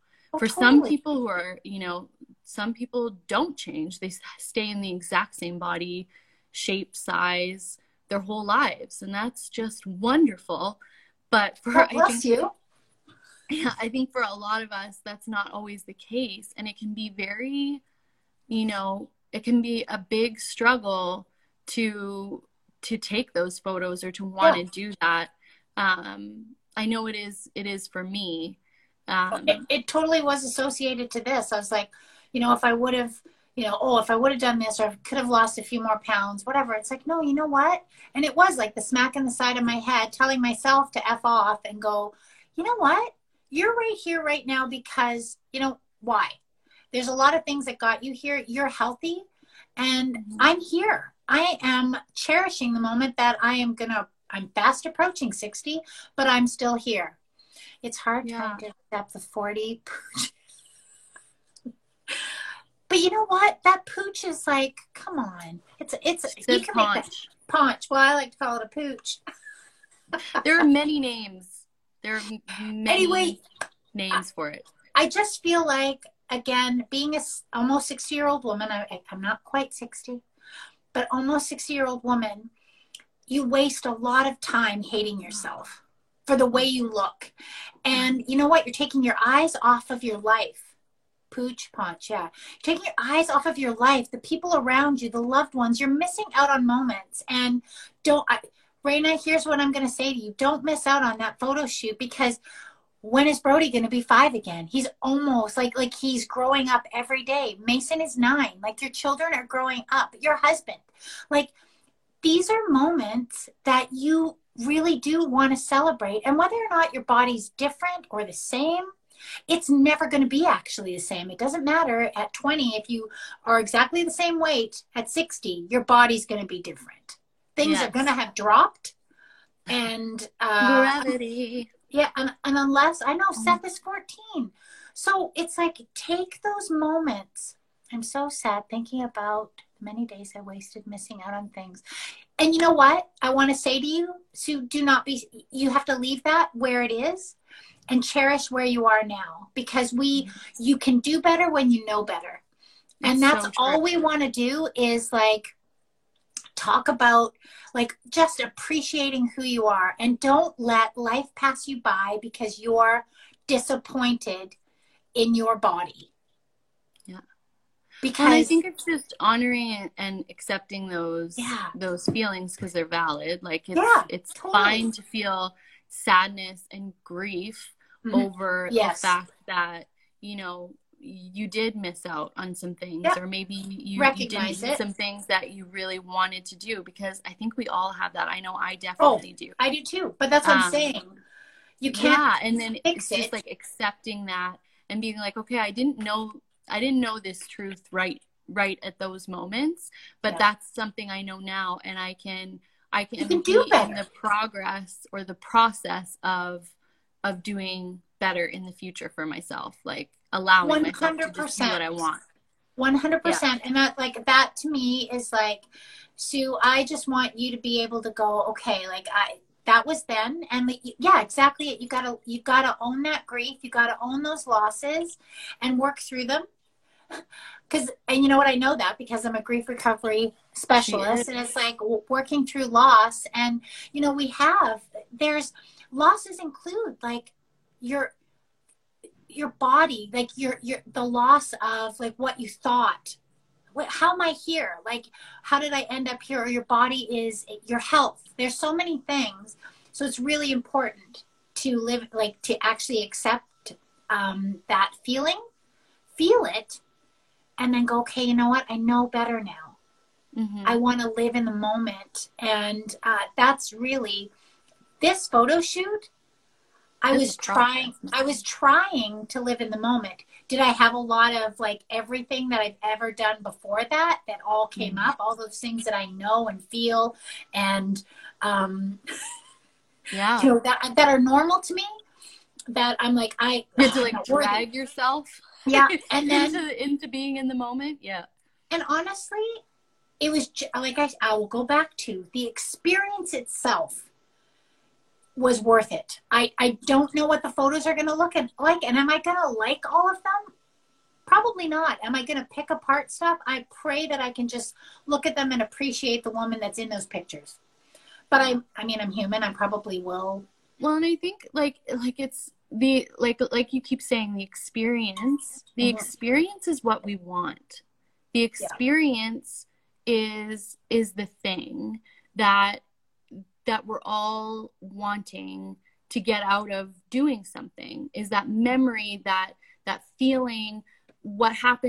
Some people who are, you know, some people don't change. They stay in the exact same body shape, size, their whole lives. And that's just wonderful. But I think for a lot of us, that's not always the case. And it can be very, you know, it can be a big struggle to take those photos or to want to do that. I know it is for me. It totally was associated to this. I was like, you know, if I would have, you know, oh, if I would have done this, or I could have lost a few more pounds, whatever. It's like, no, you know what? And it was like the smack in the side of my head telling myself to F off and go, you know what? You're right here right now because, you know, why? There's a lot of things that got you here. You're healthy and I'm here. I am cherishing the moment that I'm fast approaching 60, but I'm still here. It's hard trying to accept the 40 pooch. But you know what? That pooch is like, come on. It's a paunch. Paunch. Well, I like to call it a pooch. There are many names. There are many names for it. I just feel like, again, being a almost 60-year-old woman, I'm not quite 60, but almost 60-year-old woman, you waste a lot of time hating yourself for the way you look. And you know what? You're taking your eyes off of your life. Pooch punch, yeah. You're taking your eyes off of your life, the people around you, the loved ones. You're missing out on moments. And Raina, here's what I'm going to say to you. Don't miss out on that photo shoot, because when is Brody going to be 5 again? He's almost like he's growing up every day. Mason is 9. Like, your children are growing up. Your husband. Like, these are moments that you really do want to celebrate. And whether or not your body's different or the same, it's never going to be actually the same. It doesn't matter at 20 if you are exactly the same weight. At 60, your body's going to be different. Things are going to have dropped. And gravity. Yeah, and unless, I know Seth is 14. So it's like, take those moments. I'm so sad thinking about many days I wasted missing out on things. And you know what? I want to say to you, Sue, you have to leave that where it is and cherish where you are now, because you can do better when you know better. And that's all we want to do is like, talk about like just appreciating who you are, and don't let life pass you by because you're disappointed in your body. Yeah. Because and I think it's just honoring and accepting those feelings, because they're valid. Like it's totally fine to feel sadness and grief over the fact that, you know, you did miss out on some things, or maybe you didn't do some things that you really wanted to do, because I think we all have that. I know I definitely do. I do too, but that's what I'm saying. You can't and then fix just like accepting that and being like, okay, I didn't know this truth right at those moments, but that's something I know now, and I can do better in the progress or the process of doing better in the future for myself, like allowing 100%. Myself to just do what I want. 100%. Yeah. And that, like, that to me is like, Sue, I just want you to be able to go, okay, like that was then. And like, yeah, exactly. You gotta own that grief. You gotta own those losses and work through them. And you know what? I know that because I'm a grief recovery specialist, and it's like working through loss. And, you know, losses include like your body, like the loss of like what you thought, how am I here? Like, how did I end up here? Or your body is your health. There's so many things. So it's really important to live, like to actually accept that feeling, feel it, and then go, okay, you know what? I know better now. Mm-hmm. I want to live in the moment. And that's really this photo shoot. I was trying to live in the moment. Did I have a lot of like everything that I've ever done before that all came up, all those things that I know and feel and, you know, that are normal to me, that I'm like, you have to like drag yourself and then into being in the moment. Yeah. And honestly, it was like, I will go back to the experience itself was worth it. I don't know what the photos are going to look like. And am I going to like all of them? Probably not. Am I going to pick apart stuff? I pray that I can just look at them and appreciate the woman that's in those pictures. But I mean, I'm human. I probably will. Well, and I think like it's the, like you keep saying, the experience, the experience is what we want. The experience is the thing that we're all wanting to get out of doing something, is that memory, that feeling, what happens